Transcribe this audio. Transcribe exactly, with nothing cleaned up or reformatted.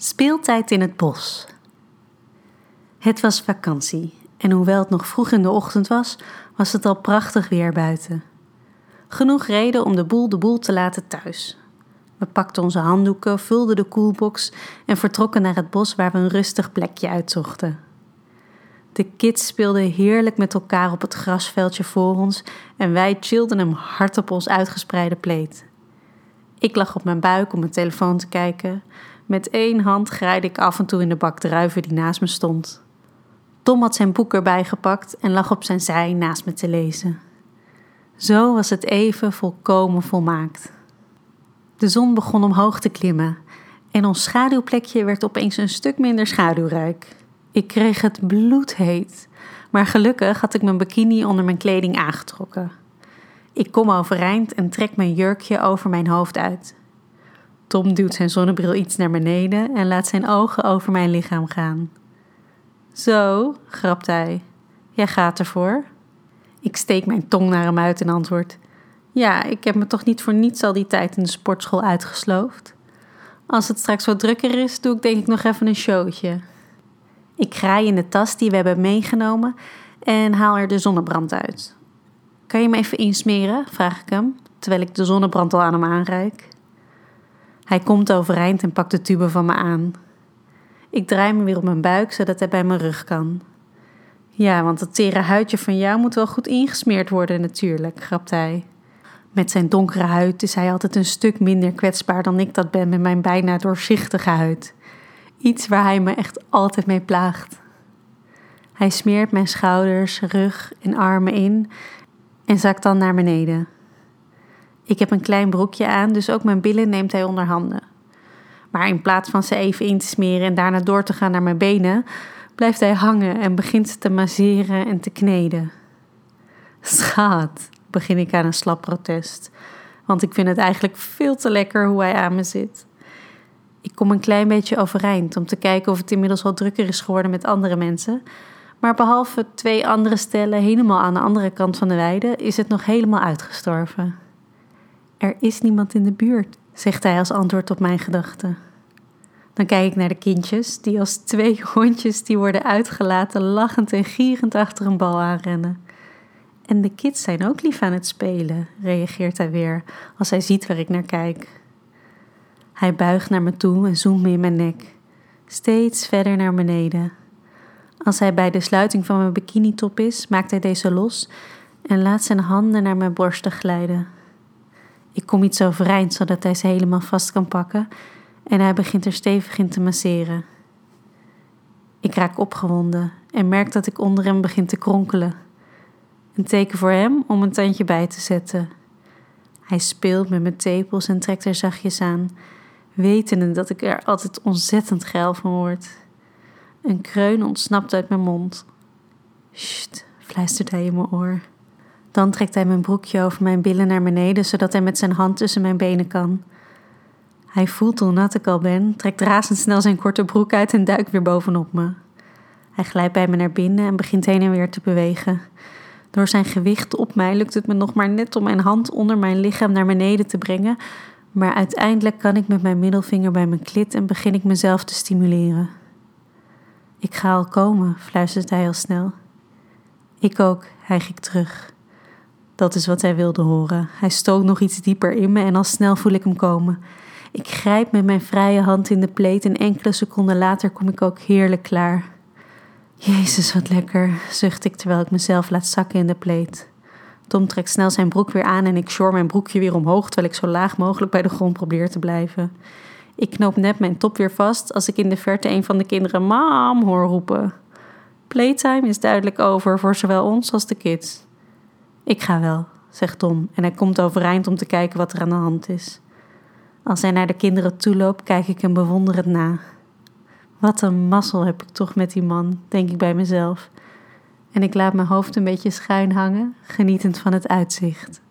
Speeltijd in het bos. Het was vakantie en hoewel het nog vroeg in de ochtend was, was het al prachtig weer buiten. Genoeg reden om de boel de boel te laten thuis. We pakten onze handdoeken, vulden de koelbox en vertrokken naar het bos waar we een rustig plekje uitzochten. De kids speelden heerlijk met elkaar op het grasveldje voor ons en wij chillden hem hard op ons uitgespreide plaid. Ik lag op mijn buik om mijn telefoon te kijken. Met één hand graaide ik af en toe in de bak druiven die naast me stond. Tom had zijn boek erbij gepakt en lag op zijn zij naast me te lezen. Zo was het even volkomen volmaakt. De zon begon omhoog te klimmen en ons schaduwplekje werd opeens een stuk minder schaduwrijk. Ik kreeg het bloedheet, maar gelukkig had ik mijn bikini onder mijn kleding aangetrokken. Ik kom overeind en trek mijn jurkje over mijn hoofd uit. Tom duwt zijn zonnebril iets naar beneden en laat zijn ogen over mijn lichaam gaan. Zo, grapt hij. Jij gaat ervoor? Ik steek mijn tong naar hem uit en antwoord. Ja, ik heb me toch niet voor niets al die tijd in de sportschool uitgesloofd. Als het straks wat drukker is, doe ik denk ik nog even een showtje. Ik graai in de tas die we hebben meegenomen en haal er de zonnebrand uit. Kan je me even insmeren? Vraag ik hem, terwijl ik de zonnebrand al aan hem aanreik. Hij komt overeind en pakt de tube van me aan. Ik draai me weer op mijn buik, zodat hij bij mijn rug kan. Ja, want dat tere huidje van jou moet wel goed ingesmeerd worden natuurlijk, grapt hij. Met zijn donkere huid is hij altijd een stuk minder kwetsbaar dan ik dat ben met mijn bijna doorzichtige huid. Iets waar hij me echt altijd mee plaagt. Hij smeert mijn schouders, rug en armen in en zakt dan naar beneden. Ik heb een klein broekje aan, dus ook mijn billen neemt hij onder handen. Maar in plaats van ze even in te smeren en daarna door te gaan naar mijn benen, blijft hij hangen en begint ze te masseren en te kneden. Schat, begin ik aan een slap protest, want ik vind het eigenlijk veel te lekker hoe hij aan me zit. Ik kom een klein beetje overeind om te kijken of het inmiddels wat drukker is geworden met andere mensen, maar behalve twee andere stellen helemaal aan de andere kant van de weide is het nog helemaal uitgestorven. Er is niemand in de buurt, zegt hij als antwoord op mijn gedachten. Dan kijk ik naar de kindjes, die als twee hondjes die worden uitgelaten lachend en gierend achter een bal aanrennen. En de kids zijn ook lief aan het spelen, reageert hij weer, als hij ziet waar ik naar kijk. Hij buigt naar me toe en zoemt me in mijn nek, steeds verder naar beneden. Als hij bij de sluiting van mijn bikinitop is, maakt hij deze los en laat zijn handen naar mijn borsten glijden. Ik kom iets overeind, zodat hij ze helemaal vast kan pakken en hij begint er stevig in te masseren. Ik raak opgewonden en merk dat ik onder hem begin te kronkelen. Een teken voor hem om een tandje bij te zetten. Hij speelt met mijn tepels en trekt er zachtjes aan, wetende dat ik er altijd ontzettend geil van word. Een kreun ontsnapt uit mijn mond. Sst, fluistert hij in mijn oor. Dan trekt hij mijn broekje over mijn billen naar beneden, zodat hij met zijn hand tussen mijn benen kan. Hij voelt hoe nat ik al ben, trekt razendsnel zijn korte broek uit en duikt weer bovenop me. Hij glijdt bij me naar binnen en begint heen en weer te bewegen. Door zijn gewicht op mij lukt het me nog maar net om mijn hand onder mijn lichaam naar beneden te brengen, maar uiteindelijk kan ik met mijn middelvinger bij mijn klit en begin ik mezelf te stimuleren. Ik ga al komen, fluistert hij al snel. Ik ook, hijg ik terug. Dat is wat hij wilde horen. Hij stoot nog iets dieper in me en al snel voel ik hem komen. Ik grijp met mijn vrije hand in de plaid en enkele seconden later kom ik ook heerlijk klaar. Jezus, wat lekker, zucht ik terwijl ik mezelf laat zakken in de plaid. Tom trekt snel zijn broek weer aan en ik sjor mijn broekje weer omhoog, terwijl ik zo laag mogelijk bij de grond probeer te blijven. Ik knoop net mijn top weer vast als ik in de verte een van de kinderen "Mam" hoor roepen. Playtime is duidelijk over voor zowel ons als de kids. Ik ga wel, zegt Tom en hij komt overeind om te kijken wat er aan de hand is. Als hij naar de kinderen toe loopt, kijk ik hem bewonderend na. Wat een mazzel heb ik toch met die man, denk ik bij mezelf. En ik laat mijn hoofd een beetje schuin hangen, genietend van het uitzicht.